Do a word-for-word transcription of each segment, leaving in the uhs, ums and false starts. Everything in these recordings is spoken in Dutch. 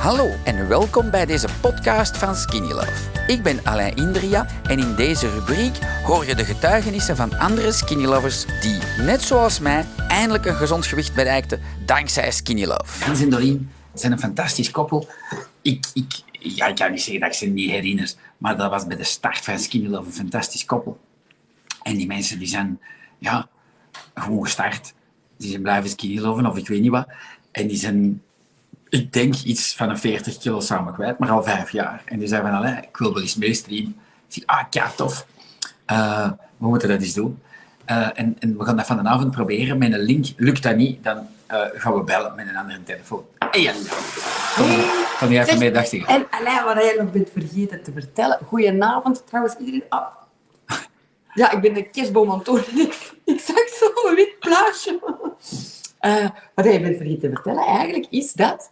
Hallo en welkom bij deze podcast van Skinny Love. Ik ben Alain Indria en in deze rubriek hoor je de getuigenissen van andere Skinny Lovers die, net zoals mij, eindelijk een gezond gewicht bereikten dankzij Skinny Love. Hans en Doreen zijn een fantastisch koppel. Ik, ik, ja, ik kan niet zeggen dat ik ze niet herinner, maar dat was bij de start van Skinny Love een fantastisch koppel. En die mensen die zijn ja, gewoon gestart. Die zijn blijven Skinny Loven of ik weet niet wat. En die zijn... Ik denk iets van een veertig kilo samen kwijt, maar al vijf jaar. En die zei van, Alain, ik wil wel eens meestreamen. Ik zei, ah, ja, tof. Uh, we moeten dat eens doen. Uh, en, en we gaan dat van de avond proberen met een link. Lukt dat niet, dan uh, gaan we bellen met een andere telefoon. Hey, Alain. Kom, hey. Kom jij even mee, dacht ik. En Alain, wat jij nog bent vergeten te vertellen. Goedenavond, trouwens iedereen. Oh. Ja, ik ben de kerstboom aan het tonen. Ik, ik zag zo'n wit plaatje. Uh, wat jij bent vergeten te vertellen, eigenlijk is dat...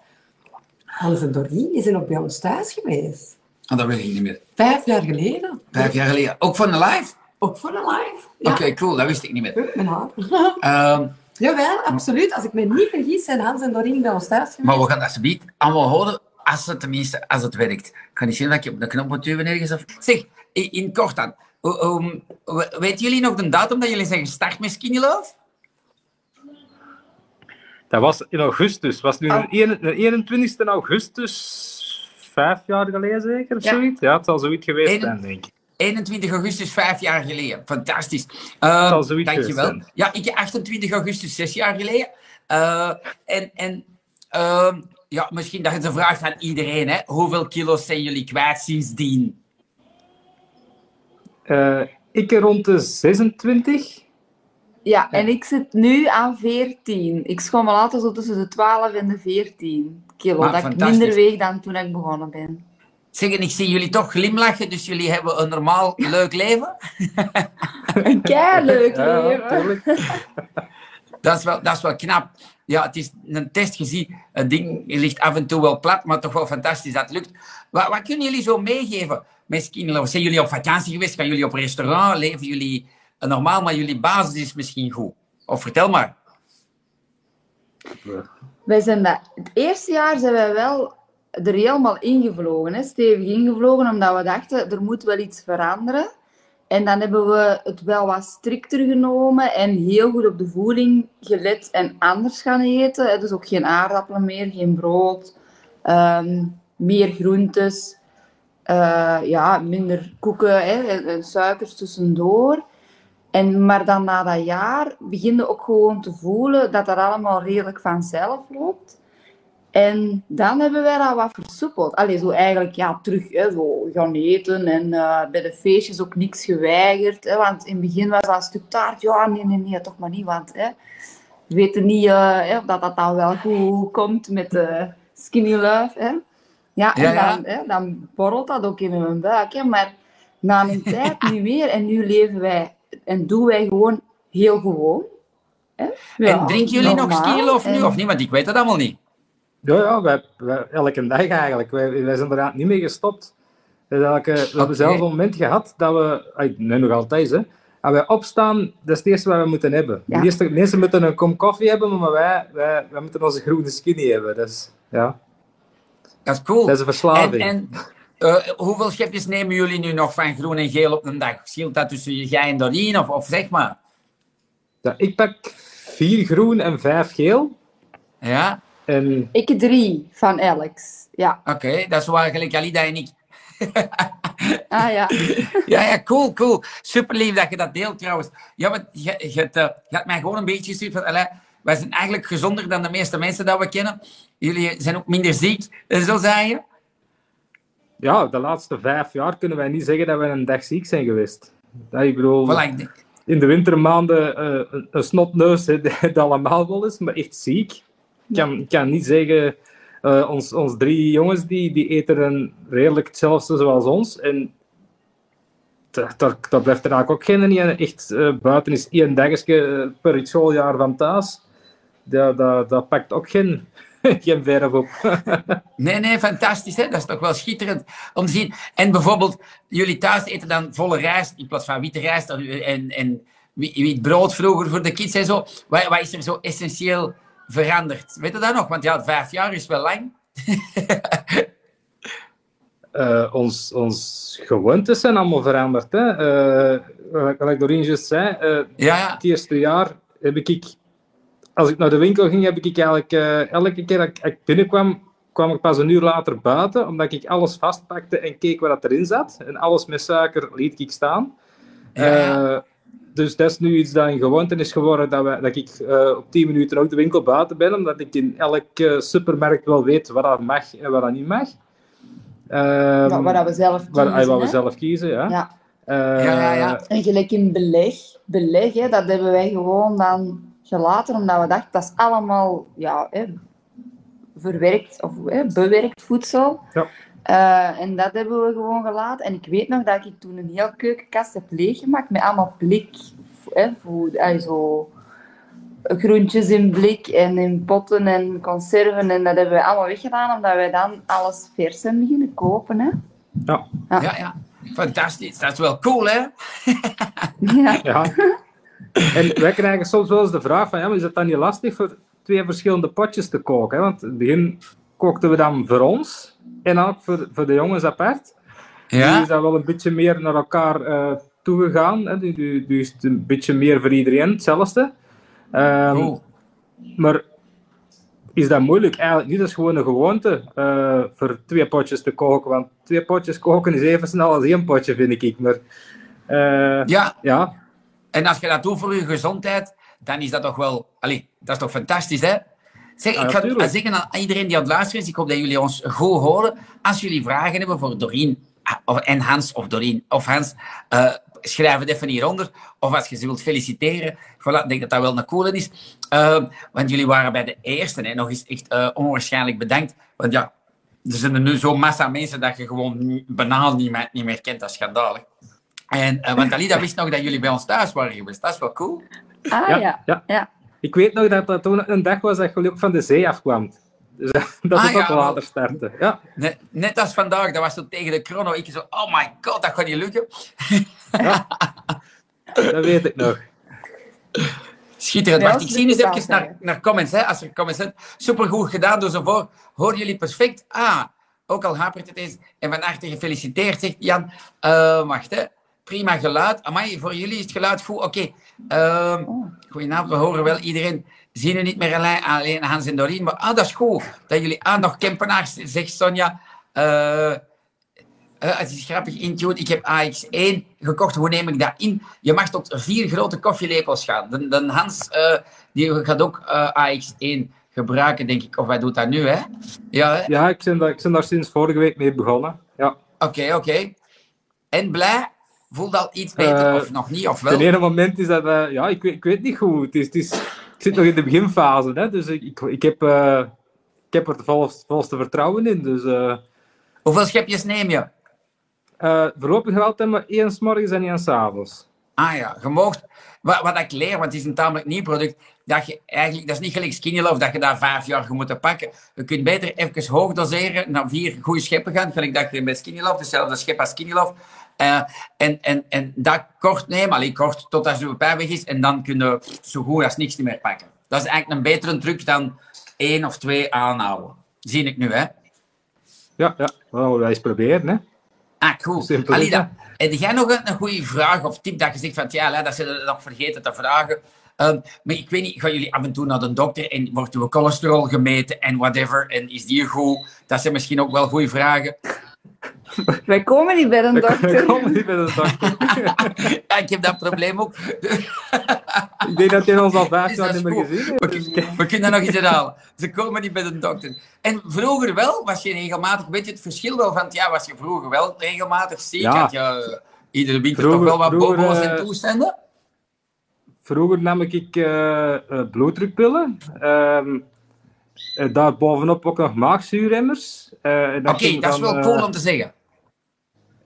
Hans en Doreen, die zijn ook bij ons thuis geweest. Oh, dat weet ik niet meer. Vijf jaar geleden. Vijf jaar geleden. Ook van de live? Ook van de live, ja. Oké, okay, cool. Dat wist ik niet meer. Mijn haar. Um, Jawel, absoluut. Als ik me niet vergis, zijn Hans en Doreen bij ons thuis geweest. Maar we gaan alsjeblieft allemaal horen, als het tenminste, als het werkt. Ik kan niet zien dat je op de knop moet duwen ergens of... Zeg, in kort dan. Um, weten jullie nog de datum dat jullie zijn gestart met Skinny Love? Dat was in augustus. Was nu oh. de eenentwintigste augustus, vijf jaar geleden zeker? Of ja. Zoiets? Ja, het zal zoiets geweest Een, zijn, denk ik. eenentwintig augustus, vijf jaar geleden. Fantastisch. Uh, het zoiets dankjewel. Zijn. Ja, ik achtentwintig augustus, zes jaar geleden. Uh, en en uh, ja, misschien dat is een vraag van iedereen. Hè? Hoeveel kilo's zijn jullie kwijt sindsdien? Uh, ik rond de zesentwintig. Ja, en ik zit nu aan veertien. Ik schommel altijd zo tussen de twaalf en de veertien kilo. Maar, dat ik minder weeg dan toen ik begonnen ben. Zeg, en ik zie jullie toch glimlachen, dus jullie hebben een normaal leuk leven? Een keileuk leven. Ja, dat, is wel, dat is wel knap. Ja, het is een test gezien. Het ding ligt af en toe wel plat, maar toch wel fantastisch dat het lukt. Wat, wat kunnen jullie zo meegeven met Skinny Love? Zijn jullie op vakantie geweest? Gaan jullie op restaurant? Leven jullie... Normaal, maar jullie basis is misschien goed. Of vertel maar. Wij zijn dat... Het eerste jaar zijn wij wel er helemaal ingevlogen. Hè? Stevig ingevlogen, omdat we dachten, er moet wel iets veranderen. En dan hebben we het wel wat strikter genomen en heel goed op de voeding gelet en anders gaan eten. Hè? Dus ook geen aardappelen meer, geen brood, um, meer groentes, uh, ja, minder koeken hè? En, en suikers tussendoor. En, maar dan na dat jaar begin je ook gewoon te voelen dat dat allemaal redelijk vanzelf loopt. En dan hebben wij dat wat versoepeld. Allee, zo eigenlijk ja, terug hè, zo gaan eten en uh, bij de feestjes ook niks geweigerd. Hè, want in het begin was dat een stuk taart. Ja, nee, nee, nee, toch maar niet. Want hè, we weten niet uh, hè, of dat, dat dan wel goed komt met uh, Skinny Love. Hè. Ja, en ja, ja. Dan, hè, dan borrelt dat ook in mijn buik. Hè, maar na een tijd niet meer. En nu leven wij... En doen wij gewoon heel gewoon. Ja, en drinken jullie normaal, nog Skinny Love nu en... of niet? Want ik weet dat allemaal niet. Ja, ja wij, wij, elke dag eigenlijk. Wij, wij zijn inderdaad niet meer gestopt. Dus elke, we okay. hebben zelfs een moment gehad dat we... Nee, nog altijd, hè. En wij opstaan, dat is het eerste wat we moeten hebben. Ja. De eerste, mensen moeten een kom koffie hebben, maar wij, wij, wij moeten onze groene skinny hebben. Dus, ja. Dat is cool. Dat is een verslaving. En, en... Uh, hoeveel schepjes nemen jullie nu nog van groen en geel op een dag? Scheelt dat tussen jij en Doreen? Of, of zeg maar. Ja, ik pak vier groen en vijf geel. Ja. En... Ik drie van Alex. Ja. Oké, okay, dat is waar gelijk Alida en ik. Ah ja. Ja, ja, cool, cool. Super lief dat je dat deelt trouwens. Ja, want je, je, je, je had mij gewoon een beetje gestuurd van... Allee, wij zijn eigenlijk gezonder dan de meeste mensen dat we kennen. Jullie zijn ook minder ziek, zo zei je. Ja, de laatste vijf jaar kunnen wij niet zeggen dat we een dag ziek zijn geweest. Dat, ik bedoel, voilà, in de wintermaanden uh, een, een snotneus, he, dat allemaal wel is, maar echt ziek. Ik kan, kan niet zeggen, uh, ons, ons drie jongens die, die eten een redelijk hetzelfde zoals ons. En daar, daar, daar blijft er eigenlijk ook geen niet. Echt, uh, buiten is één dagje per schooljaar van thuis. Dat, dat, dat pakt ook geen... Geen verf op. Nee, nee, fantastisch. Hè? Dat is toch wel schitterend om te zien. En bijvoorbeeld, jullie thuis eten dan volle rijst in plaats van witte rijst en, en wit brood vroeger voor de kids en zo. Wat, wat is er zo essentieel veranderd? Weet je dat nog? Want ja, vijf jaar is wel lang. uh, ons, ons gewoontes zijn allemaal veranderd. Hè? Uh, gelijk Dorien juist zei, uh, ja. Het eerste jaar heb ik, ik... Als ik naar de winkel ging, heb ik, ik eigenlijk... Uh, elke keer dat ik binnenkwam, kwam ik pas een uur later buiten, omdat ik alles vastpakte en keek waar dat erin zat. En alles met suiker liet ik staan. Ja. Uh, dus dat is nu iets dat een gewoonte is geworden, dat, we, dat ik uh, op tien minuten ook de winkel buiten ben, omdat ik in elke uh, supermarkt wel weet wat dat mag en wat dat niet mag. Uh, wat, wat we zelf kiezen. Wat, wat we zelf kiezen, ja. Ja. Uh, ja, ja, ja. En gelijk in beleg, beleg hè, dat hebben wij gewoon dan gelaten, omdat we dachten, dat is allemaal ja, hè, verwerkt of hè, bewerkt voedsel. Ja. Uh, en dat hebben we gewoon gelaten. En ik weet nog dat ik toen een heel keukenkast heb leeggemaakt met allemaal blik. Hè, voor, ay, zo, groentjes in blik en in potten en conserven. En dat hebben we allemaal weggedaan, omdat wij dan alles vers zijn beginnen kopen. Hè. Ja. Ah. Ja, ja, fantastisch. Dat is wel cool, hè? Ja. Ja. En wij krijgen soms wel eens de vraag van, ja, maar is dat dan niet lastig voor twee verschillende potjes te koken? Hè? Want in het begin kookten we dan voor ons... En ook voor, voor de jongens apart. Ja. Nu is dat wel een beetje meer naar elkaar uh, toegegaan. Nu is het een beetje meer voor iedereen hetzelfde. Um, cool. Maar is dat moeilijk? Eigenlijk niet, dat is gewoon een gewoonte uh, voor twee potjes te koken. Want twee potjes koken is even snel als één potje, vind ik. Maar, uh, ja. Ja. En als je dat doet voor je gezondheid, dan is dat toch wel... Allee, dat is toch fantastisch, hè? Zeg, ik ga ja, zeggen aan iedereen die aan het luisteren is, ik hoop dat jullie ons goed horen. Als jullie vragen hebben voor Dorien en Hans, of Dorien of Hans, uh, schrijf het even hieronder. Of als je ze wilt feliciteren, voilà, ik denk dat dat wel een coole is. Uh, want jullie waren bij de eerste, hè, nog eens echt uh, onwaarschijnlijk bedankt. Want ja, er zijn er nu zo'n massa mensen dat je gewoon banaal niet meer, niet meer kent, dat is schandalig. En, uh, want Alida wist nog dat jullie bij ons thuis waren geweest, dat is wel cool. Ah ja, ja. ja. ja. Ik weet nog dat dat toen een dag was dat je ook van de zee afkwam. Dus dat is ah, ook ja, later starten. Ja. Net, net als vandaag, dat was zo tegen de chrono. Ik zo, oh my god, dat gaat niet lukken. Ja. Dat weet ik nog. Schitterend. Wacht, ik zie eens even naar, naar comments. Hè, als er comments zijn. Supergoed gedaan, dus ervoor. Hoor jullie perfect? Ah, ook al hapert het eens. En van harte gefeliciteerd, zegt Jan. Uh, wacht, hè. Prima geluid. Amai, voor jullie is het geluid goed. Oké. Okay. Um, goedenavond, we horen wel iedereen. Zien we niet meer alleen, alleen Hans en Dorien. Maar ah, dat is goed. Dat jullie aan ah, nog Kempenaars, zegt Sonja. Uh, uh, het is grappig, Intune. Ik heb A X één gekocht. Hoe neem ik dat in? Je mag tot vier grote koffielepels gaan. Dan, dan Hans uh, die gaat ook uh, A X één gebruiken, denk ik. Of hij doet dat nu, hè? Ja, hè? Ja, ik ben daar, ik ben daar sinds vorige week mee begonnen. Ja. Oké, okay, oké. Okay. En blij... Voelt dat iets beter, uh, of nog niet, of wel? Het ene moment is dat... Uh, ja, ik weet, ik weet niet goed. Het is, het is, ik zit nog in de beginfase, hè, dus ik, ik, ik, heb, uh, ik heb er het volst, volste vertrouwen in. Dus, uh, hoeveel schepjes neem je? Uh, voorlopig wel maar één 's morgens en één 's avonds. Ah ja, je moogt... Wat, wat ik leer, want het is een tamelijk nieuw product, dat je eigenlijk... Dat is niet gelijk Skinny Love, dat je daar vijf jaar je moet pakken. Je kunt beter even hoog doseren, naar vier goede scheppen gaan, gelijk dat je bij Skinny Love, dezelfde schep als Skinny Love... Uh, en, en, en dat kort nemen, alleen kort totdat je pijn weg is, en dan kun je zo goed als niks meer pakken. Dat is eigenlijk een betere truc dan één of twee aanhouden. Zie ik nu, hè? Ja, ja. We gaan wel eens proberen, hè? Ah, cool. Simpel, Alida, hè? Heb jij nog een, een goede vraag of tip dat je zegt van, ja, dat ze nog vergeten te vragen? Um, maar ik weet niet, gaan jullie af en toe naar de dokter en wordt uw cholesterol gemeten en whatever, en is die goed? Dat zijn misschien ook wel goede vragen. Wij komen niet bij een dokter. Wij komen niet bij een dokter. Ja, ik heb dat probleem ook. Ik denk dat hij ons al vijf jaar niet meer gezien heeft. We, we kunnen dat nog eens herhalen. Ze komen niet bij de dokter. En vroeger wel was je regelmatig... Weet je het verschil wel van... Ja, was je vroeger wel regelmatig ziek? Ja. Had je iedere winter vroeger, toch wel wat vroeger, bobo's en toestanden? Vroeger nam ik uh, bloeddrukpillen. Um, Uh, daarbovenop ook nog maagzuurremmers. Uh, Oké, okay, dat is wel cool uh, om te zeggen.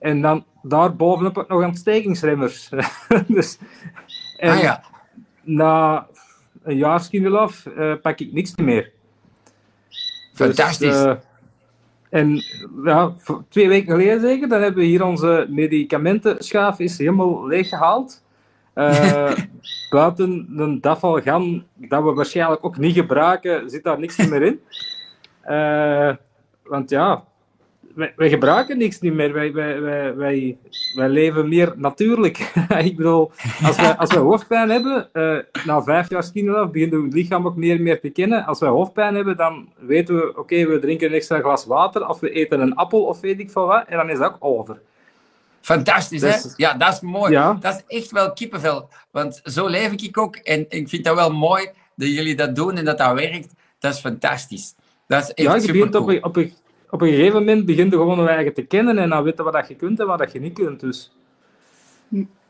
En dan daarbovenop ook nog ontstekingsremmers. Dus, en ah ja. Na een jaar Skinnylof uh, pak ik niks meer. Fantastisch. Dus, uh, en ja, twee weken geleden zeker, dan hebben we hier onze medicamentenschaaf is helemaal leeggehaald. Uh, buiten een dafalgan, dat we waarschijnlijk ook niet gebruiken, zit daar niks meer in. Uh, want ja, wij, wij gebruiken niks niet meer. Wij, wij, wij, wij, wij leven meer natuurlijk. Ik bedoel, als wij, als wij hoofdpijn hebben, uh, na vijf jaar skinelaf begint het lichaam ook meer en meer te kennen. Als wij hoofdpijn hebben, dan weten we, oké, okay, we drinken een extra glas water, of we eten een appel, of weet ik veel wat, en dan is dat ook over. Fantastisch, dus, hè? Ja, dat is mooi. Ja. Dat is echt wel kippenvel. Want zo leef ik ook. En ik vind dat wel mooi dat jullie dat doen en dat dat werkt. Dat is fantastisch. Dat is echt ja, je begint op, een, op, een, op een gegeven moment begin je gewoon je eigen te kennen en dan weten wat je kunt en wat je niet kunt. Dus.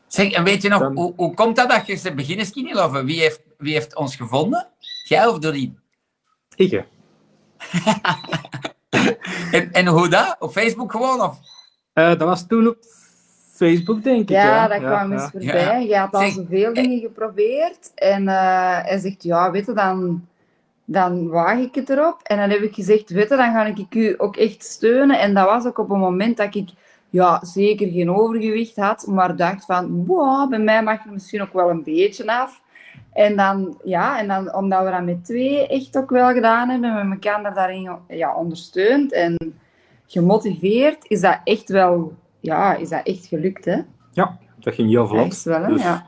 Zeg, en weet je nog, dan, hoe, hoe komt dat dat je ze beginnen skinnyloven? Wie heeft, wie heeft ons gevonden? Jij of Doreen? Ik. en, en hoe dat? Op Facebook gewoon? Of? Uh, dat was toen op Facebook, denk ik. Ja, ja. dat kwam ja, eens ja. voorbij. Je had al zoveel dingen geprobeerd. En uh, hij zegt, ja, weet je, dan, dan waag ik het erop. En dan heb ik gezegd, weet je, dan ga ik u ook echt steunen. En dat was ook op een moment dat ik ja, zeker geen overgewicht had, maar dacht van, wow, bij mij mag er misschien ook wel een beetje af. En dan, ja, en dan omdat we dat met twee echt ook wel gedaan hebben, met mijn elkaar daarin ja, ondersteund en gemotiveerd, is dat echt wel... Ja, is dat echt gelukt, hè? Ja, dat ging heel vlot. Echt wel, hè? Dus... Ja.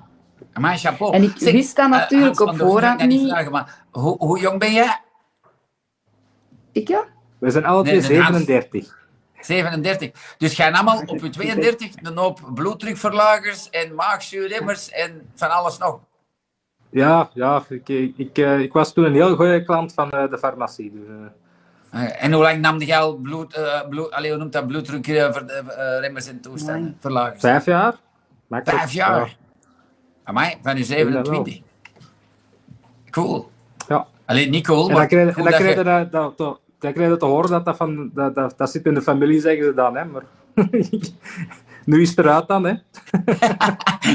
Amai, chapeau. En ik zeg, wist dat natuurlijk uh, op voorhand niet. niet vragen, maar hoe, hoe jong ben jij? Ik, ja? We zijn alle twee zevenendertig. zevenendertig. Dus gaan allemaal op je tweeëndertig een hoop bloeddrukverlagers en maagzuurremmers en van alles nog. Ja, ja ik, ik, ik was toen een heel goede klant van de farmacie. Dus, uh... En hoe lang nam jij al bloed, uh, bloed, allee, hoe noemt dat bloeddrukremmers uh, en toestanden? Nee. Verlagers? Vijf jaar. Maakt Vijf jaar? Ja. Amai, van je zevenentwintig. Cool. Ja. Alleen niet cool, maar... En dan krijg je dat, dat, dat, dat te horen, dat dat, van, dat, dat dat zit in de familie, zeggen ze dan, hè. Maar nu is het eruit dan, hè.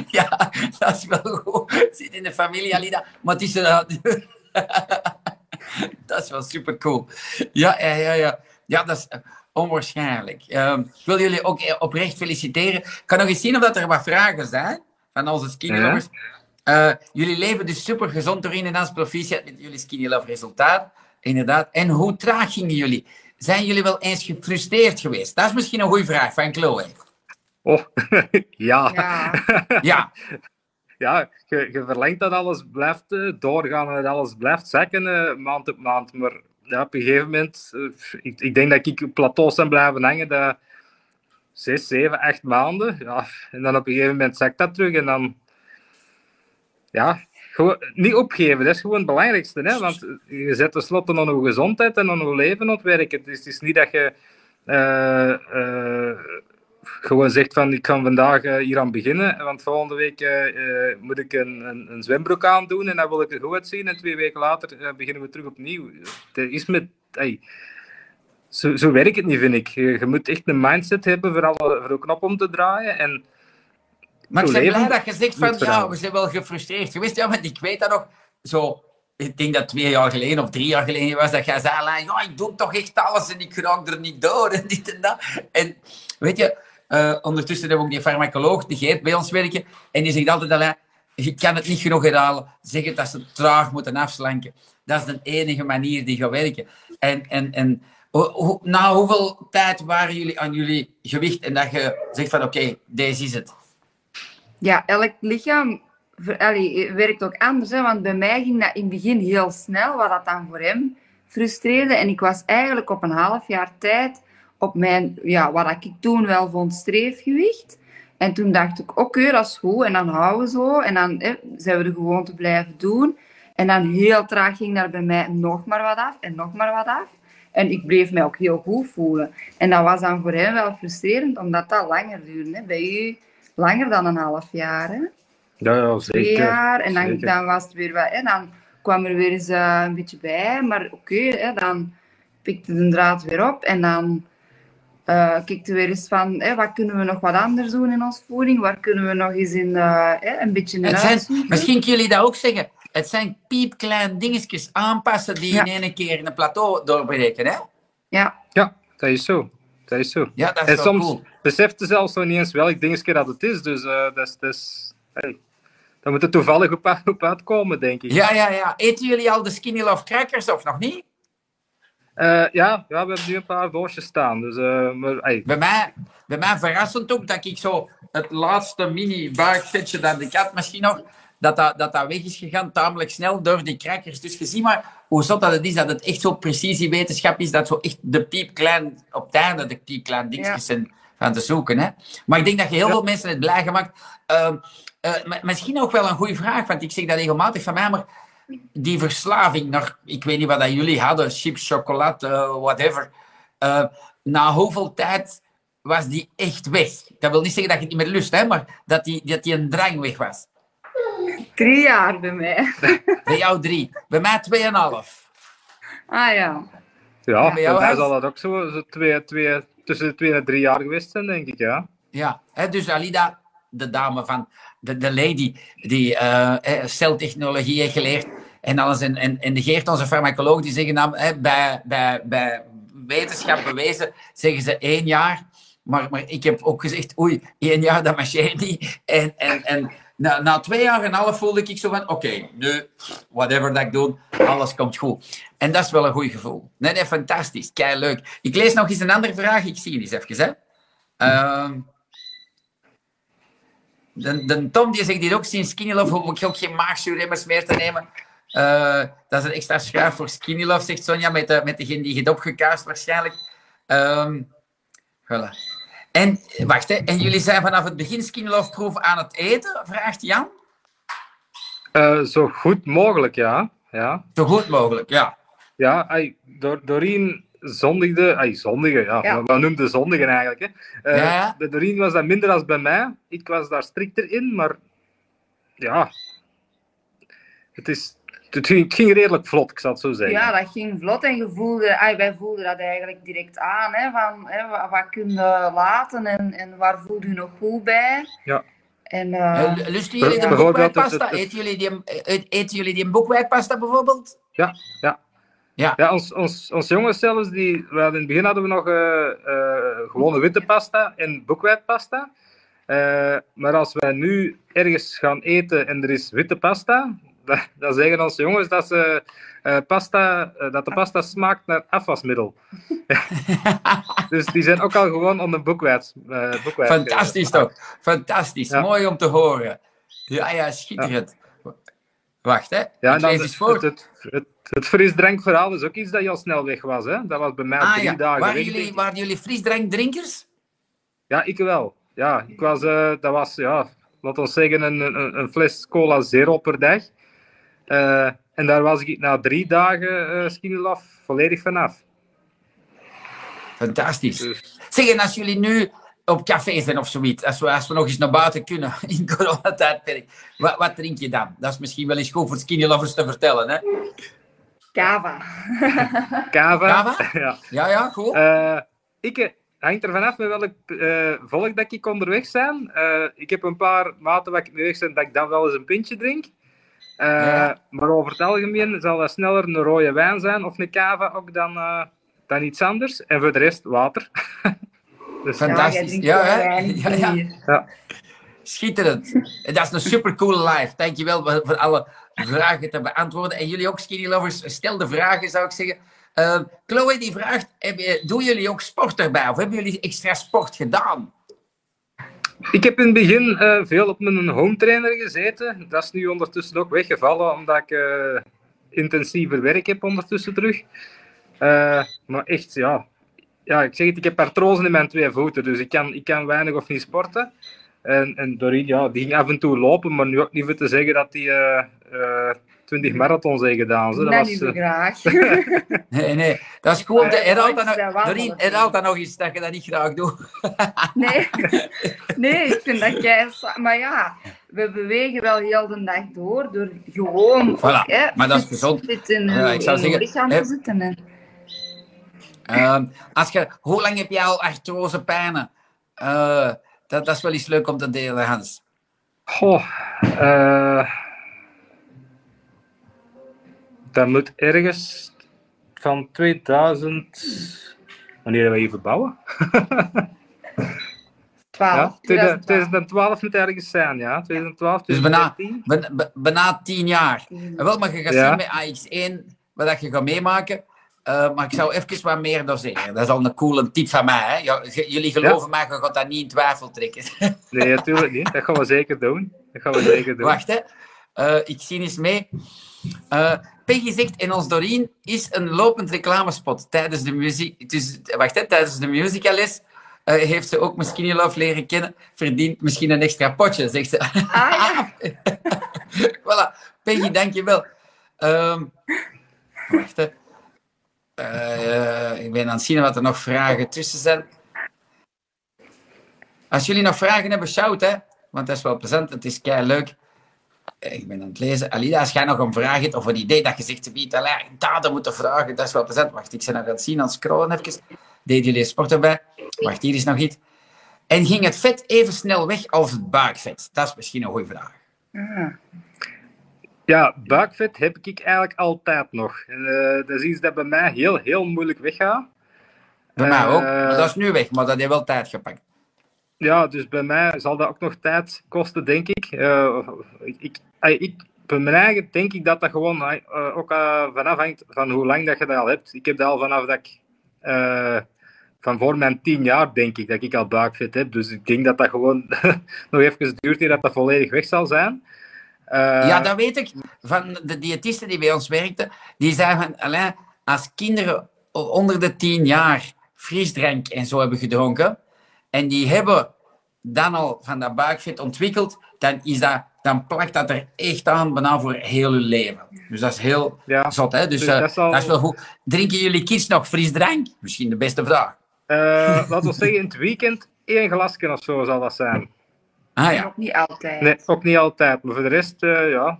Ja, dat is wel goed. Het zit in de familie, Alida, maar het is eruit. Dat is wel super cool. Ja, ja, ja, ja. Ja, dat is onwaarschijnlijk. Uh, ik wil jullie ook oprecht feliciteren. Ik kan nog eens zien of dat er wat vragen zijn van onze skinnylovers. Ja. Uh, jullie leven dus super gezond door in en dans proficiat met jullie skinnylove resultaat. Inderdaad. En hoe traag gingen jullie? Zijn jullie wel eens gefrustreerd geweest? Dat is misschien een goede vraag van Chloe. Oh, ja. Ja. Ja. Ja, je, je verlengt dat alles blijft uh, doorgaan en dat alles blijft zakken uh, maand op maand. Maar ja, op een gegeven moment, uh, ik, ik denk dat ik op plateaus ben blijven hangen, dat zes, zeven, acht maanden. Ja, en dan op een gegeven moment zakt dat terug en dan... Ja, gewoon, niet opgeven, dat is gewoon het belangrijkste. Hè? Want je zet tenslotte aan je gezondheid en aan je leven aan het werken. Dus het is niet dat je... Uh, uh, gewoon zegt van, ik kan vandaag uh, hier aan beginnen, want volgende week uh, uh, moet ik een, een, een zwembroek aandoen en dan wil ik er goed uitzien en twee weken later uh, beginnen we terug opnieuw. Dat is met, hey, zo, zo werkt het niet, vind ik. Je, je moet echt een mindset hebben voor, alle, voor de knop om te draaien. En maar ik ben blij dat je zegt van, ja, we zijn wel gefrustreerd geweest, ja, want ik weet dat nog zo... Ik denk dat twee jaar geleden of drie jaar geleden was dat jij zei, ja, ik doe toch echt alles en ik raak er niet door en dit en dat. En weet je, uh, ondertussen hebben we ook die farmacoloog, die Geert, bij ons werken. En die zegt altijd, Alain, je kan het niet genoeg herhalen. Zeg het dat ze traag moeten afslanken. Dat is de enige manier die gaat werken. En, en, en ho, na hoeveel tijd waren jullie aan jullie gewicht en dat je zegt van, oké, okay, deze is het? Ja, elk lichaam... Allee, het werkt ook anders, hè? Want bij mij ging dat in het begin heel snel, wat dat dan voor hem frustreerde. En ik was eigenlijk op een half jaar tijd op mijn, ja, wat ik toen wel vond, streefgewicht. En toen dacht ik, oké, okay, dat is goed. En dan houden we zo. En dan hè, zijn we er gewoon te blijven doen. En dan heel traag ging daar bij mij nog maar wat af en nog maar wat af. En ik bleef mij ook heel goed voelen. En dat was dan voor hem wel frustrerend, omdat dat langer duurde. Hè? Bij u langer dan een half jaar, hè? Ja, ja, zeker. Twee jaar, en dan, zeker. Dan was het weer wat, hè, dan kwam er weer eens uh, een beetje bij, maar oké, okay, dan pikte de draad weer op en dan uh, kikte weer eens van, hè, wat kunnen we nog wat anders doen in onze voeding, waar kunnen we nog eens in, uh, hè, een beetje in huis doen. Misschien kunnen jullie dat ook zeggen, het zijn piepklein dingetjes aanpassen die ja. in één keer in een plateau doorbreken, hè? Ja. Ja, dat is zo. Dat is zo. Ja, dat is en wel soms cool. Beseft je zelfs nog niet eens welk dingetje dat het is, dus uh, dat is... Hey, dan moet het toevallig op, op uitkomen, denk ik. Ja, ja, ja. Eten jullie al de Skinny Love crackers of nog niet? Uh, ja, ja, we hebben nu een paar doosjes staan. Dus, uh, maar, hey. bij, mij, bij mij verrassend ook dat ik zo het laatste mini-buikvetje dat ik had misschien nog, dat dat, dat dat weg is gegaan tamelijk snel door die crackers. Dus je ziet maar hoe zot dat het is, dat het echt zo precisiewetenschap is, dat zo echt de piepklein, op het einde de piepklein dingetjes ja. zijn gaan te zoeken. Hè? Maar ik denk dat je heel ja. veel mensen het blij gemaakt. Uh, uh, misschien ook wel een goede vraag, want ik zeg dat regelmatig van mij, maar die verslaving naar, ik weet niet wat dat jullie hadden, chips, chocolade, uh, whatever. Uh, na hoeveel tijd was die echt weg? Dat wil niet zeggen dat je het niet meer lust, hè, maar dat die, dat die een drang weg was. Drie jaar bij mij. Bij jou drie. Bij mij tweeënhalf. Ah ja. Ja, bij jou zal dat ook zo, zo twee, twee, tussen de twee en drie jaar geweest zijn, denk ik, ja. Ja, hè, dus Alida, de dame van... De, de lady die uh, celtechnologie heeft geleerd en alles. En, en, en de Geert, onze farmacoloog, die zeggen dan, eh, bij, bij, bij wetenschap bewezen, zeggen ze één jaar. Maar, maar ik heb ook gezegd, oei, één jaar, dat marcheert niet. En, en, en na, na twee jaar en een half voelde ik zo van, oké, okay, nu, whatever dat ik doe, alles komt goed. En dat is wel een goed gevoel. Nee, nee, fantastisch, kei leuk. Ik lees nog eens een andere vraag, ik zie die eens even, hè. Uh, De, de Tom die zegt hier ook, sinds Skinny Love hoef ik ook geen maagzuurremmers meer te nemen. Uh, dat is een extra schuif voor Skinny Love, zegt Sonja, met, de, met degene die je hebt opgekuist waarschijnlijk. Um, voilà. En, wacht, hè, en jullie zijn vanaf het begin Skinny Love proef aan het eten, vraagt Jan? Uh, zo goed mogelijk, ja. ja. Zo goed mogelijk, ja. Ja, ay, door, Doreen... Zondigde, ay, zondige, ja. ja. Wat noemt de zondigen eigenlijk? Hè? Uh, ja, ja. De Doreen was dat minder dan bij mij. Ik was daar strikter in, maar ja, het, is, het, ging, het ging redelijk vlot, ik zal het zo zeggen. Ja, dat ging vlot en je voelde, ay, wij voelden dat eigenlijk direct aan. Hè, van, hè, wat, wat kun je laten en, en waar voelde je nog goed bij? Ja. En, uh... Lusten jullie de boekweitpasta? Eten jullie die boekweitpasta bijvoorbeeld? Ja, ja. Ja, ja ons, ons, ons jongens zelfs, die, in het begin hadden we nog uh, uh, gewone witte pasta en boekwijdpasta. Uh, maar als wij nu ergens gaan eten en er is witte pasta, da, dan zeggen onze jongens dat, ze, uh, pasta, uh, dat de pasta smaakt naar afwasmiddel. Dus die zijn ook al gewoon onder boekwijd. Uh, Fantastisch toch? Fantastisch, ja. Mooi om te horen. Ja, ja, schitterend. Ja. Wacht, hè. Ja, ik lees eens voor. Het frisdrankverhaal is ook iets dat je al snel weg was, hè? Dat was bij mij ah, drie ja. dagen. Waren jullie, waren jullie frisdrankdrinkers? Ja, ik wel. Ja, ik was, uh, dat was, ja, laten we zeggen, een, een, een fles cola zero per dag. Uh, en daar was ik na drie dagen, uh, Skinny Love, volledig vanaf. Fantastisch. Dus. Zeg, en als jullie nu op café zijn of zoiets, als we, als we nog eens naar buiten kunnen in coronatijdperk, wat, wat drink je dan? Dat is misschien wel eens goed voor Skinny Lovers te vertellen, hè? Kava. Kava? Kava? Ja, ja, ja goed. Uh, ik hangt er vanaf met welk uh, volk dat ik onderweg ben. Uh, ik heb een paar maten waar ik mee weg ben dat ik dan wel eens een pintje drink. Uh, ja. Maar over het algemeen zal dat sneller een rode wijn zijn of een kava ook dan, uh, dan iets anders. En voor de rest water. Dus fantastisch. Ja, ja, hè? Ja, ja. Ja. Schitterend. Dat is een supercool live. Dankjewel voor alle vragen te beantwoorden. En jullie ook, Skinny Lovers, stel de vragen, zou ik zeggen. Uh, Chloe die vraagt, heb, doen jullie ook sport erbij? Of hebben jullie extra sport gedaan? Ik heb in het begin uh, veel op mijn home trainer gezeten. Dat is nu ondertussen ook weggevallen, omdat ik uh, intensiever werk heb ondertussen terug. Uh, maar echt, ja. ja. Ik zeg het, ik heb artrose in mijn twee voeten, dus ik kan, ik kan weinig of niet sporten. En, en Doreen, ja, die ging af en toe lopen, maar nu ook niet voor te zeggen dat die uh, uh, twintig marathons heeft gedaan. Zo. Dat nee, was, niet uh... graag. nee, nee, dat is gewoon... Uh, herhaal dat nog... Doreen, herhaal dat nog eens, dat je dat niet graag doet. nee. nee, ik vind dat jij... Maar ja, we bewegen wel heel de dag door, door gewoon... Voilà, ook, hè, maar dat is gezond. Zit in uh, uw, ik zou zeggen... lichaam te zitten. En... Uh, als je, hoe lang heb jij al artrose pijnen? Uh, Dat, dat is wel iets leuk om te delen, Hans. Goh, uh, dat moet ergens van tweeduizend... Wanneer hebben we hier verbouwen? twaalf. Ja, twintig twaalf moet ergens zijn, ja. twintig twaalf, twintig dertien. Dus bijna tien ben, ben, jaar. Mm. Wel, maar je gaat ja. zien met A X één wat je gaat meemaken. Uh, maar ik zou even wat meer doseren. Dat is al een coole tip van mij. Hè? J jullie geloven ja. mij, je gaat dat niet in twijfel trekken. Nee, natuurlijk niet. Dat gaan we zeker doen. Dat gaan we zeker doen. Wacht, hè. Uh, ik zie eens mee. Uh, Peggy zegt, en ons Doreen is een lopend reclamespot tijdens de muziek. Dus, wacht, hè, tijdens de musicales uh, heeft ze ook misschien je love leren kennen. Verdient misschien een extra potje, zegt ze. Ah, ja. Voilà. Peggy, dankjewel. Um, wacht, hè. Uh, ik ben aan het zien wat er nog vragen tussen zijn. Als jullie nog vragen hebben, shout, hè. Want dat is wel plezant, het is kei leuk. Ik ben aan het lezen. Alida, als jij nog een vraag hebt of een idee dat je zegt te bieden, dat moeten vragen, dat is wel plezant. Wacht, ik ben aan het zien, aan het scrollen even. Deed jullie sport erbij? Wacht, hier is nog iets. En ging het vet even snel weg als het buikvet? Dat is misschien een goede vraag. Ja. Ja, buikvet heb ik eigenlijk altijd nog. Uh, dat is iets dat bij mij heel, heel moeilijk weggaat. Bij uh, mij ook. Dat is nu weg, maar dat heeft wel tijd gepakt. Ja, dus bij mij zal dat ook nog tijd kosten, denk ik. Uh, ik, uh, ik bij mijn eigen denk ik dat dat gewoon uh, ook uh, vanaf hangt van hoe lang dat je dat al hebt. Ik heb dat al vanaf dat ik... Uh, van voor mijn tien jaar denk ik dat ik al buikvet heb. Dus ik denk dat dat gewoon nog even duurt eer dat dat volledig weg zal zijn. Uh, ja, dat weet ik. Van de diëtisten die bij ons werkten, die zeiden van, Alain, als kinderen onder de tien jaar frisdrank en zo hebben gedronken, en die hebben dan al van dat buikvet ontwikkeld, dan, is dat, dan plakt dat er echt aan, bijna voor heel hun leven. Dus dat is heel ja, zot, hè? Dus, dus uh, dat, is al... dat is wel goed. Drinken jullie kids nog frisdrank? Misschien de beste vraag. Uh, laten we zeggen, in het weekend één glasje of zo zal dat zijn. Ah, ja. Ook niet altijd. Nee, ook niet altijd. Maar voor de rest, uh, ja.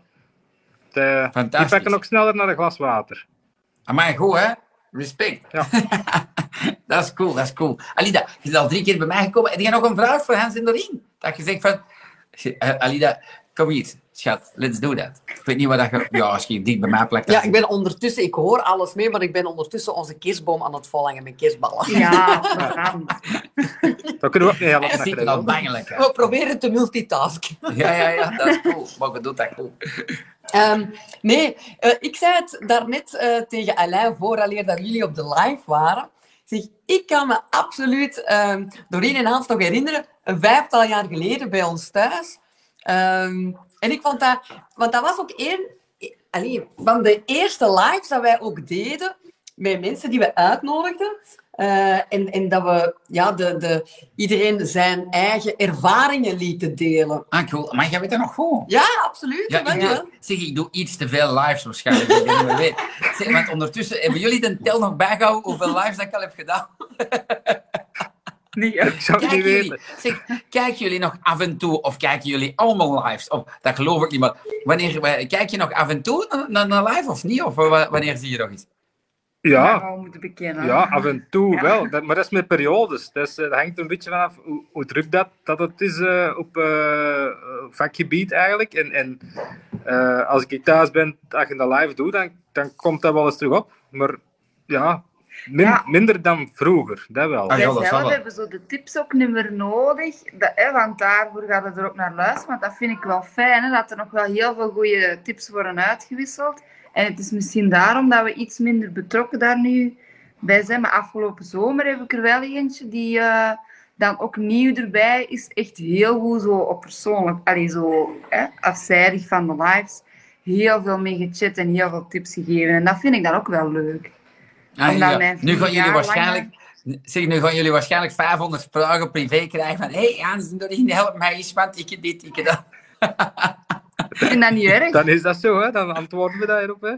De, die pakken ook sneller naar een glas water. Amai, goed hè? Respect. Ja. Dat is cool, dat is cool. Alida, je bent al drie keer bij mij gekomen. Heb je nog een vraag voor Hans en Doreen? Dat je zegt van... Uh, Alida, kom hier, schat. Let's do that. Ik weet niet wat dat je... Ja, als je dicht bij mij plakt... Ja, ik ben ondertussen... Ik hoor alles mee, maar ik ben ondertussen onze kerstboom aan het volhangen met kerstballen. Ja, verrassend. Dat kunnen we ook niet helpen. Dat ziet al bangelijk. We proberen te multitasken. Ja, ja, ja, dat is cool. Maar we doen dat cool. Um, nee, uh, ik zei het daarnet uh, tegen Alain, vooraleer dat jullie op de live waren. Zeg, ik kan me absoluut, um, Doreen en Hans nog herinneren, een vijftal jaar geleden bij ons thuis. Um, en ik vond dat... Want dat was ook één van de eerste lives dat wij ook deden met mensen die we uitnodigden. Uh, en, en dat we ja, de, de, iedereen zijn eigen ervaringen lieten delen. Ah, cool. Maar jij weet dat nog goed. Ja, absoluut. Ja, ik doe, zeg, ik doe iets te veel lives waarschijnlijk. Ik denk, weet. Zeg, want ondertussen, hebben jullie de tel nog bijgehouden hoeveel lives dat ik al heb gedaan? Nee, ik zou het niet weten. Zeg, kijken jullie nog af en toe, of kijken jullie allemaal lives? Of, dat geloof ik niet, maar wanneer, kijk je nog af en toe naar een live of niet? Of wanneer zie je nog iets? Ja, ja, af en toe ja. wel. Dat, maar dat is met periodes. Dat, is, dat hangt een beetje vanaf hoe, hoe druk dat, dat het is uh, op uh, vakgebied eigenlijk. En, en uh, als ik thuis ben, als je dat live doet, dan, dan komt dat wel eens terug op. Maar ja, min, ja. minder dan vroeger. Dat wel. Wij ja, zelf hebben zo de tips ook niet meer nodig. Dat, hè, want daarvoor gaan we er ook naar luisteren. Want dat vind ik wel fijn, hè, dat er nog wel heel veel goede tips worden uitgewisseld. En het is misschien daarom dat we iets minder betrokken daar nu bij zijn. Maar afgelopen zomer heb ik er wel eentje die uh, dan ook nieuw erbij is. Echt heel goed zo op persoonlijk, allee, zo hè, afzijdig van de lives. Heel veel mee gechat en heel veel tips gegeven. En dat vind ik dan ook wel leuk. Ah, ja. mijn nu gaan jullie waarschijnlijk... Langer... Zeg, nu gaan jullie waarschijnlijk vijfhonderd vragen privé krijgen van... Hé, hey, Hans en Doreen, help mij eens, want ik heb dit, ik heb dat. Ik vind dat niet erg. Dan is dat zo, hè? Dan antwoorden we daarop. Hè?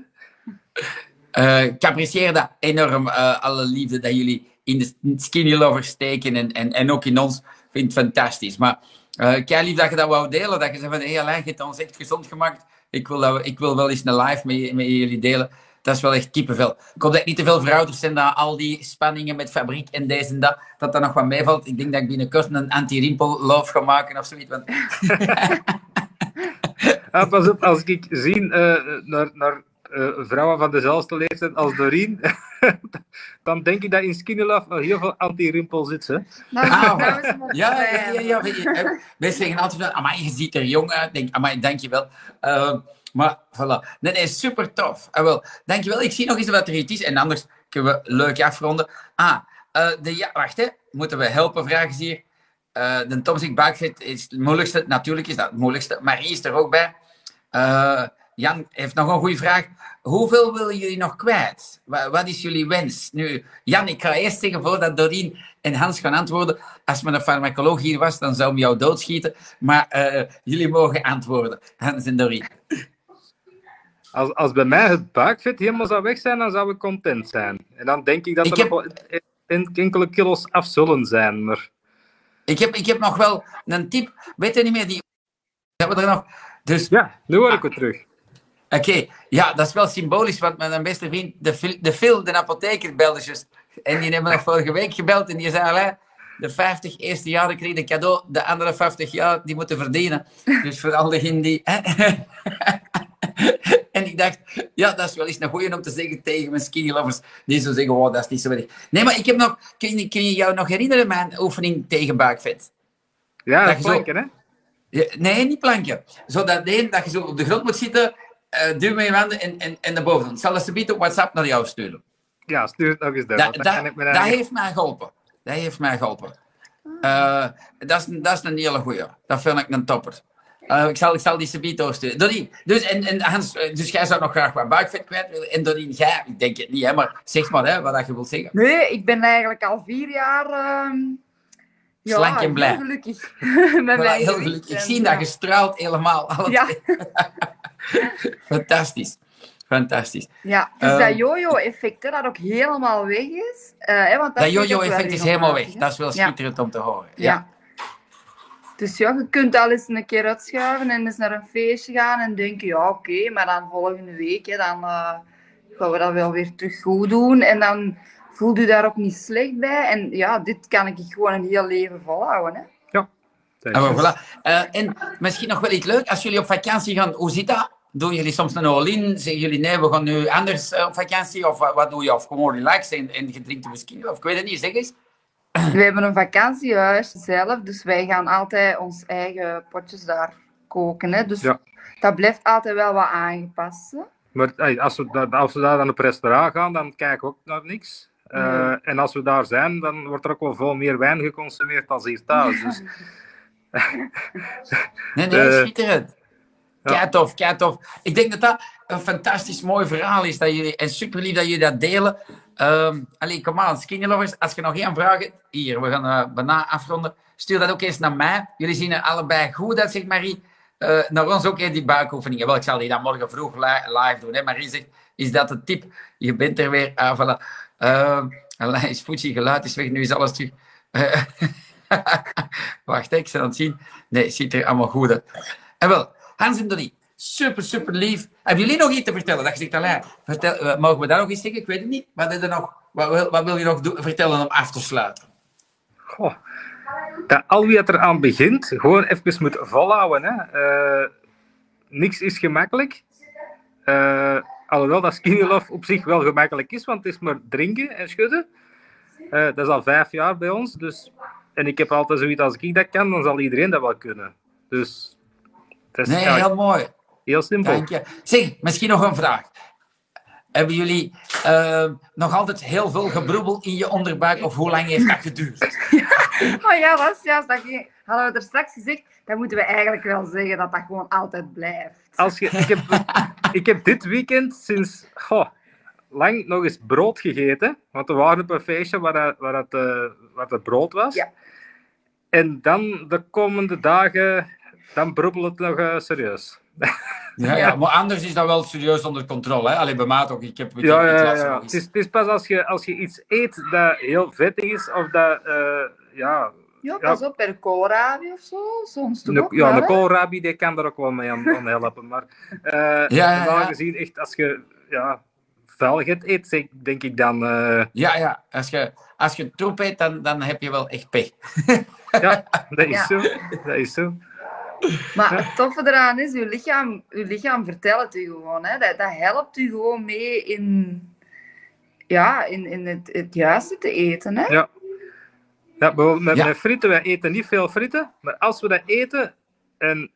Uh, ik apprecieer dat enorm, uh, alle liefde dat jullie in de Skinny Lovers steken en, en, en ook in ons. Ik vind het fantastisch. Maar uh, kei lief dat je dat wou delen. Dat je zei van, hé hey, Alain, je hebt ons echt gezond gemaakt. Ik wil, dat we, ik wil wel eens een live met, met jullie delen. Dat is wel echt kippenvel. Ik hoop dat ik niet te veel verouderd ben dat al die spanningen met fabriek en deze en dat, dat dat nog wat meevalt. Ik denk dat ik binnenkort een anti-rimpel-love ga maken of zoiets. Want... Ah, pas op, als ik zie uh, naar, naar uh, vrouwen van dezelfde leeftijd als Doreen, dan denk ik dat in Skinny Love nog heel veel anti-rimpel zit. Hè? Nou, ah, maar, ja, ja, ja. Mensen zeggen altijd van, amai, je ziet er jong uit. Denk, amai, dankjewel. Uh, maar, voilà. Nee, nee, super tof. Ah, wel, dankjewel, ik zie nog eens wat er iets is. En anders Kunnen we leuk afronden. Ah, uh, de, ja, wacht hè. Moeten we helpen, vragen ze hier. Uh, de Tom zegt, buikvet is het moeilijkste. Natuurlijk is dat het moeilijkste. Marie is er ook bij. Uh, Jan heeft nog een goede vraag. Hoeveel willen jullie nog kwijt? Wat, wat is jullie wens? Nu, Jan, ik ga eerst zeggen, voordat Dorien en Hans gaan antwoorden. Als men een farmacoloog hier was, dan zou men jou doodschieten. Maar uh, jullie mogen antwoorden, Hans en Dorien. Als, als bij mij het buikvet helemaal zou weg zijn, dan zou ik content zijn. En dan denk ik dat ik er heb... nog wel enkele kilo's af zullen zijn. Maar... Ik, heb, ik heb nog wel een tip. Weet je niet meer, die hebben we er nog... Dus... Ja, nu hoor ik het terug. Oké, okay. Ja, dat is wel symbolisch, want mijn beste vriend, de Phil, de, Phil, de apotheker, belde just. En die hebben nog vorige week gebeld en die zei, de vijftig eerste jaren kregen een cadeau, de andere vijftig jaar, die moeten verdienen. Dus voor al diegenen die... En ik dacht, ja, dat is wel eens een goeie om te zeggen tegen mijn skinny lovers. Die zo zeggen, oh, dat is niet zo erg. Nee, maar ik heb nog... Kun je, kun je jou nog herinneren, mijn oefening tegen buikvet? Ja, dat planken, zo... hè? Ja, nee, niet planken. Zo dat, nee, dat je zo op de grond moet zitten... Uh, duw met je handen en, en, en naar boven. Ik zal dat subiet op WhatsApp naar jou sturen. Ja, stuur het nog eens door. Da, da, dat eigen... heeft mij geholpen. Dat heeft mij geholpen. Uh, dat, is, dat is een hele goeie. Dat vind ik een topper. Uh, ik, zal, ik zal die subiet doorsturen. Dorien, dus, en, en Hans, dus jij zou nog graag wat buikvet kwijt willen. En Dorien, jij, ik denk het niet, hè, maar zeg maar hè, wat je wilt zeggen. Nee, ik ben eigenlijk al vier jaar... Uh... Ja, slank en blij. Heel gelukkig. Met voilà, heel gelukkig. Ik zie en, dat ja. Gestraald helemaal. Ja. Fantastisch. Fantastisch. Ja, dus um, dat jojo-effect, dat ook helemaal weg is. Uh, hè, want dat dat jojo-effect is helemaal weg. He? Dat is wel schitterend ja. Om te horen. Ja. Ja. Dus ja, je kunt al eens een keer uitschuiven en eens naar een feestje gaan en denken, ja oké, okay, maar dan volgende week, hè, dan uh, gaan we dat wel weer terug goed doen. En dan... Voel je daar ook niet slecht bij? En ja, dit kan ik gewoon een heel leven volhouden. Hè? Ja. Ah, voilà. uh, en misschien nog wel iets leuk. Als jullie op vakantie gaan, hoe zit dat? Doen jullie soms een all-in? Zeggen jullie nee, we gaan nu anders op vakantie? Of wat doe je? Of gewoon relaxen en, en je drinkt misschien? Of ik weet het niet, zeg eens. We hebben een vakantiehuis zelf, dus wij gaan altijd ons eigen potjes daar koken. Hè? Dus ja. Dat blijft altijd wel wat aangepast. Hè? Maar hey, als, we, als we daar dan op restaurant gaan, dan kijken we ook naar niks. Uh, nee. En als we daar zijn, dan wordt er ook wel veel meer wijn geconsumeerd dan hier thuis. Dus... nee, nee, uh, schitterend. Ja. Kijk tof, kijk tof. Ik denk dat dat een fantastisch mooi verhaal is. Dat jullie, en super lief dat jullie dat delen. Um, allee, kom aan, skinny lovers. Als je nog één vraag hebt, hier, we gaan uh, bijna afronden. Stuur dat ook eens naar mij. Jullie zien er allebei goed uit, zegt Marie. Uh, naar ons ook die buikoefeningen. Wel, ik zal die dan morgen vroeg li live doen. Hè. Marie zegt, is dat de tip? Je bent er weer. Ah, voilà. Uh, is Fuji, geluid is weg, nu is alles terug. Uh, Wacht, ik zal het zien. Nee, het ziet er allemaal goed uit. En wel, Hans en Dorien, super, super lief. Hebben jullie nog iets te vertellen? Dat je zegt, Alain, vertel, uh, mogen we daar nog iets zeggen? Ik weet het niet. Wat, er nog, wat, wat wil je nog vertellen om af te sluiten? Goh, dat al wie het eraan begint, gewoon even moet volhouden. Hè. Uh, niks is gemakkelijk. Uh, Alhoewel dat skinny love op zich wel gemakkelijk is, want het is maar drinken en schudden. Uh, dat is al vijf jaar bij ons. Dus... En ik heb altijd zoiets, als ik dat kan, dan zal iedereen dat wel kunnen. Dus... Dat is nee, heel mooi. Heel simpel. Dank je. Zeg, misschien nog een vraag. Hebben jullie uh, nog altijd heel veel gebroebel in je onderbuik? Of hoe lang heeft dat geduurd? Oh ja, dat is juist. Dat ging... Hadden we er straks gezegd, dan moeten we eigenlijk wel zeggen dat dat gewoon altijd blijft. Als je, ik, heb, ik heb dit weekend sinds goh, lang nog eens brood gegeten. Want we waren op een feestje waar dat, waar dat, uh, waar dat brood was. Ja. En dan de komende dagen, dan broebelt het nog uh, serieus. Ja, ja, maar anders is dat wel serieus onder controle. Hè? Allee, bij maat ook. Ik heb, ik ja, heb, ik ja, ja. Het, is, het is pas als je, als je iets eet dat heel vettig is of dat... Uh, ja, Ja, pas ja. op, per koolrabi of zo, soms toch ook. Ja, wel, de koolrabi die kan er ook wel mee aan, aan helpen, maar uh, ja, ja, ja. Gezien echt, als je ja, vuilheid eet, denk ik dan... Uh... Ja, ja, als je, als je troep eet, dan, dan heb je wel echt pech. Ja, dat is ja. zo, dat is zo. Maar ja. Het toffe eraan is, je lichaam, je lichaam vertelt u gewoon, hè. Dat, dat helpt u gewoon mee in, ja, in, in het, het juiste te eten, hè. Ja. Ja, bijvoorbeeld met, ja. met frieten, wij eten niet veel frieten, maar als we dat eten, en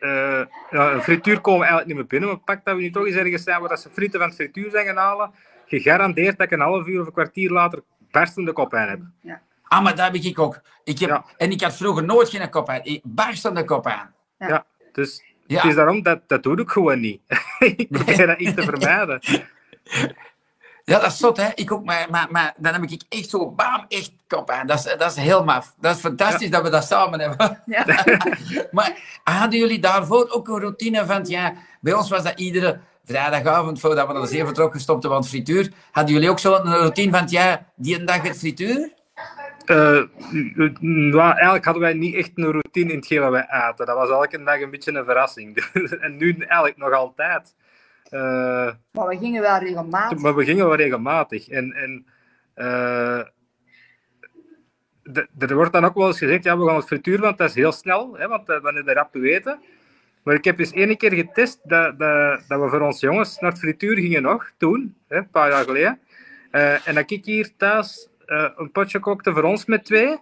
uh, ja, frituur komen we eigenlijk niet meer binnen, maar pak dat we nu toch eens ergens zijn waar dat ze frieten van het frituur zijn gaan halen, gegarandeerd dat ik een half uur of een kwartier later barstende koppijn heb. Ja. Ah, maar dat heb ik ook. Ik heb, ja. En ik had vroeger nooit geen koppijn. Ik barstende koppijn. Ja, ja, dus ja. Het is daarom, dat, dat doe ik gewoon niet. Ik probeer dat iets te vermijden. Ja, dat is zot, hè. Ik ook, maar, maar, maar dan heb ik echt zo, bam, echt koppijn. Dat is, dat is heel maf. Dat is fantastisch ja. dat we dat samen hebben. Ja. Maar hadden jullie daarvoor ook een routine van, ja, bij ons was dat iedere vrijdagavond, voordat we naar de zeven vertrokken stopten, want frituur, hadden jullie ook zo'n routine van, ja, die een dag het frituur? Uh, nou, eigenlijk hadden wij niet echt een routine in hetgeen wat wij aten. Dat was elke dag een beetje een verrassing. En nu eigenlijk nog altijd. Uh, maar we gingen wel regelmatig. Maar we gingen wel regelmatig. En, en uh, er wordt dan ook wel eens gezegd, ja, we gaan het frituur, want dat is heel snel, hè, want dan is dat rap te weten. Maar ik heb eens één keer getest dat, dat, dat we voor ons jongens naar het frituur gingen nog, toen, hè, een paar jaar geleden. Uh, en dat ik hier thuis uh, een potje kookte voor ons met twee.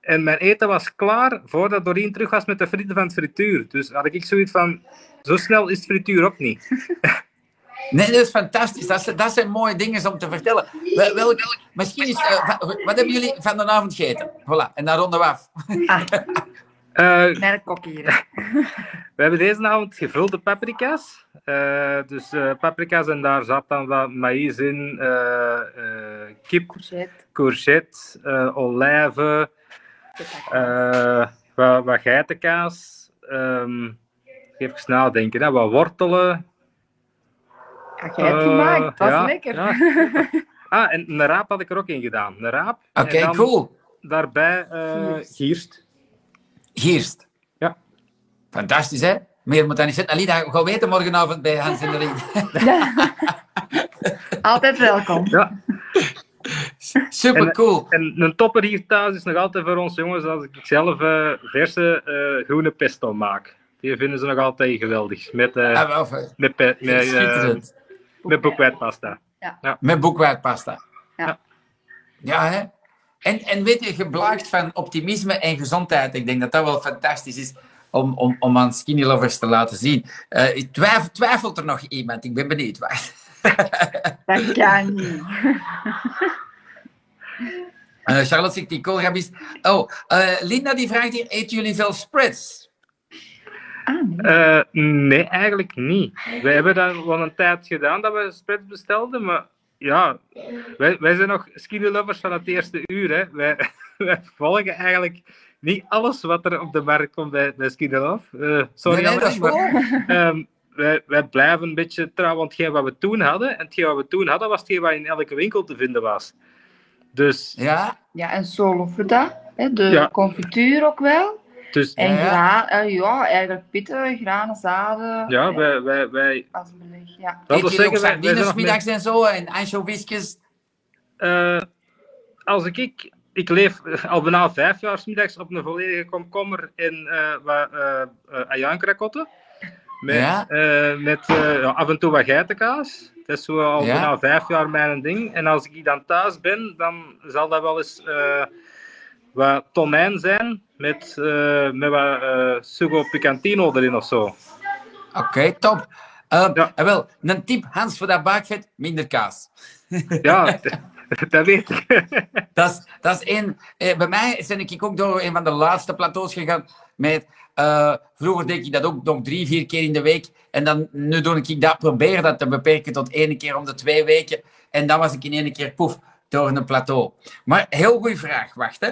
En mijn eten was klaar voordat Doreen terug was met de frieten van het frituur. Dus had ik zoiets van, zo snel is het frituur ook niet. Nee, dat is fantastisch. Dat zijn, dat zijn mooie dingen om te vertellen. Wel, wel, misschien is, uh, van, wat hebben jullie van de avond gegeten? Voilà, en dan ronden we af. Ah. Uh, Naar de kok hier. We hebben deze avond gevulde paprika's. Uh, dus uh, paprika's en daar zat dan wat maïs in, uh, uh, kip, courgette, courgette uh, olijven, uh, wat, wat geitenkaas. Um, even nadenken, hè, wat wortelen. Had jij het gemaakt? Uh, dat was ja, lekker. Ja. Ah, en een raap had ik er ook in gedaan. Een raap. Oké, okay, cool. Daarbij uh, gierst. gierst. Gierst. Ja. Fantastisch, hè? Meer moet dan niet zitten. Alida, we gaan weten morgenavond bij Hans en Doreen. Altijd welkom. Ja. Super en, cool. En een topper hier thuis is nog altijd voor ons jongens als ik zelf uh, verse uh, groene pesto maak. Die vinden ze nog altijd geweldig. Met, uh, ah, wel, met, pe met, uh, met boekwijdpasta. Ja. Ja. Met boekwijdpasta. Ja, ja hè? En, en weet je, geblaakt van optimisme en gezondheid. Ik denk dat dat wel fantastisch is om, om, om aan Skinny Lovers te laten zien. Uh, twijf, twijfelt er nog iemand? Ik ben benieuwd. Waar. Dat kan niet. Uh, Charlotte zegt die koolrabies. Oh, uh, Linda die vraagt hier, eten jullie veel spreads? Uh, nee, eigenlijk niet. We hebben dat wel een tijd gedaan dat we spreads bestelden, maar ja, wij, wij zijn nog Skinny Lovers van het eerste uur. Hè. Wij, wij volgen eigenlijk niet alles wat er op de markt komt bij, bij Skinny Love. Uh, sorry, nee, nee, alles, maar, um, wij, wij blijven een beetje trouw aan hetgeen wat we toen hadden. En hetgeen wat we toen hadden was hetgeen wat in elke winkel te vinden was. Dus, ja. Ja, en zo lopen we dat. Hè, de ja. confituur ook wel. Dus, en graan, ja. Uh, ja, eigenlijk pitten, granen, zaden. Ja, wij... wij, wij als beleg, ja. Dat wil zeggen, sardines, middags en zo, en anchoviesjes? Uh, als ik, ik... Ik leef al bijna vijf jaar middags op een volledige komkommer en uh, uh, uh, ajuinkrakotten. Met, ja. uh, met uh, ja, af en toe wat geitenkaas. Dat is zo al ja. bijna vijf jaar mijn ding. En als ik dan thuis ben, dan zal dat wel eens... Uh, wat tonijn zijn met, uh, met wat uh, sugo picantino erin of zo. Oké, okay, top. Uh, ja. En wel, een tip, Hans, voor dat baakvet, minder kaas. Ja, dat weet ik. Dat is, dat is één. Eh, bij mij ben ik ook door een van de laatste plateaus gegaan met... Uh, vroeger deed ik dat ook nog drie, vier keer in de week. En dan, nu doe ik dat, probeer dat te beperken tot één keer om de twee weken. En dan was ik in één keer, poef, door een plateau. Maar heel goede vraag, wacht hè.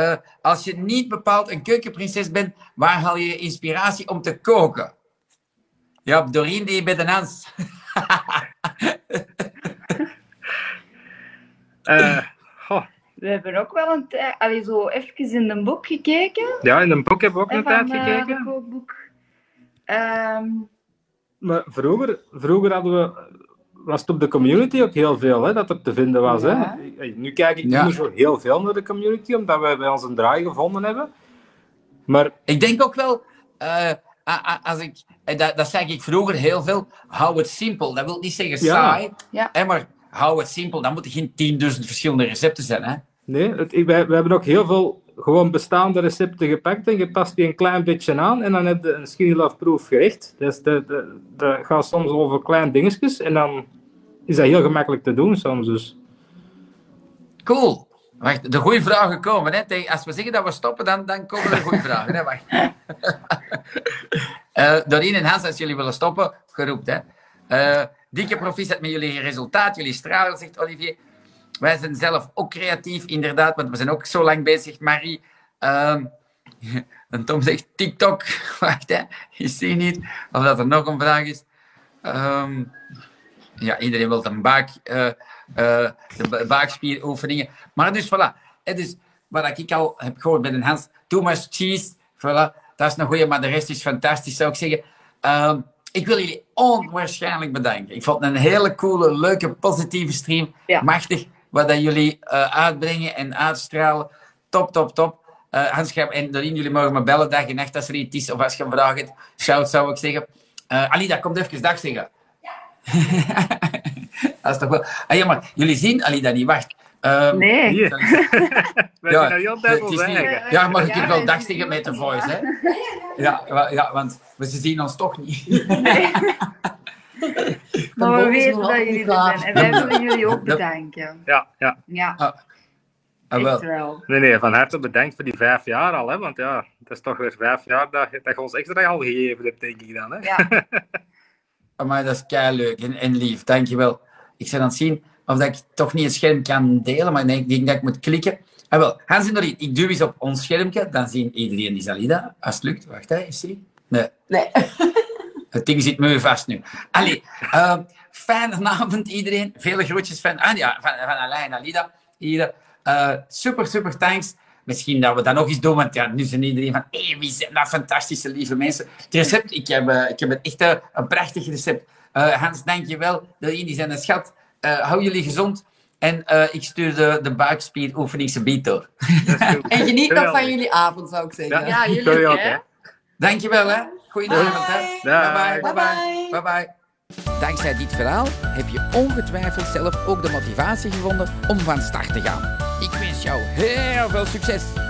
Uh, als je niet bepaald een keukenprinses bent, waar haal je inspiratie om te koken? Ja, Doreen die bij de Hans. uh, oh. We hebben ook wel een tijd, allee, zo even in een boek gekeken. Ja, in een boek hebben we ook en een tijd de, gekeken. Een kookboek. Um... Maar vroeger, vroeger hadden we... was het op de community ook heel veel, hè, dat er te vinden was. Ja. Hè? Nu kijk ik ja. niet zo heel veel naar de community, omdat wij bij ons een draai gevonden hebben. Maar... Ik denk ook wel, uh, als ik, dat, dat zei ik vroeger heel veel, hou het simpel. Dat wil niet zeggen saai, ja. Ja. Hè, maar hou het simpel. Dan moeten geen tienduizend verschillende recepten zijn. Hè? Nee, het, wij, wij hebben ook heel veel gewoon bestaande recepten gepakt en je past die een klein beetje aan en dan heb je een Skinny Love-proof gerecht. Dus dat gaat soms over klein dingetjes en dan is dat heel gemakkelijk te doen soms. Dus. Cool. Wacht, de goede vragen komen. Hè? Als we zeggen dat we stoppen, dan, dan komen er goede vragen. Hè? Wacht. uh, Doreen en Hans, als jullie willen stoppen, geroept. Hè? Uh, dikke proficiat met jullie resultaat. Jullie stralen, zegt Olivier. Wij zijn zelf ook creatief, inderdaad, want we zijn ook zo lang bezig, Marie. Uh, en Tom zegt TikTok. Wacht, hè. Ik zie niet of dat er nog een vraag is. Um, ja, iedereen wil een buik, uh, uh, de buikspieroefeningen. Maar dus, voilà. Het is wat ik al heb gehoord bij de Hans. Too much cheese. Voilà. Dat is een goeie, maar de rest is fantastisch, zou ik zeggen. Um, Ik wil jullie onwaarschijnlijk bedanken. Ik vond het een hele coole, leuke, positieve stream. Ja. Machtig wat dat jullie uh, uitbrengen en uitstralen. Top, top, top. Uh, Hans en Doreen, jullie mogen me bellen dag en nacht als er iets is. Of als je een vraag hebt, shout, zou ik zeggen. Uh, Alida, kom even dag zeggen. Ja. Dat is toch wel... Ah, ja, maar jullie zien Alida niet, wacht. Um, nee. Ja. Ja, nou heel dubbel, het is niet, ja, maar ik heb wel dag zeggen met de voice. Hè? Ja, ja, want ze zien ons toch niet. Nee. Maar we weten dat jullie er zijn. En wij willen jullie ook bedanken. Ja, ja. Ja. Ah, ah, wel. Nee, nee, van harte bedankt voor die vijf jaar al. Hè? Want ja, het is toch weer vijf jaar dat je, dat je ons extra al gegeven hebt, denk ik dan. Hè? Ja. Amai, dat is keileuk en, en lief. Dankjewel. Ik zal aan het zien. Of dat ik toch niet een scherm kan delen, maar ik denk dat ik moet klikken. Ah, wel. Hans en Doreen, ik duw eens op ons schermpje, dan zien iedereen die Alida. Als het lukt, wacht, hè, is die? Nee. Nee. Het ding zit me vast nu. Allee, uh, fijne avond iedereen. Vele groetjes van, ah, ja, van, van Alain en Alida. Hier. Uh, super, super thanks. Misschien dat we dat nog eens doen, want ja, nu zijn iedereen van, hé, hey, wie zijn dat fantastische lieve mensen. Het recept, ik heb, uh, ik heb echt uh, een prachtig recept. Uh, Hans, dank je wel. Doreen, die zijn een schat. Uh, hou jullie gezond en uh, ik stuur de, de buikspieroefeningsgebied door. En geniet nog van jullie avond, zou ik zeggen. Ja, ja jullie ook, hè. Dankjewel, hè. Goedenavond, hè. Bye. Bye. Bye. Bye. Bye. Bye bye. Dankzij dit verhaal heb je ongetwijfeld zelf ook de motivatie gevonden om van start te gaan. Ik wens jou heel veel succes.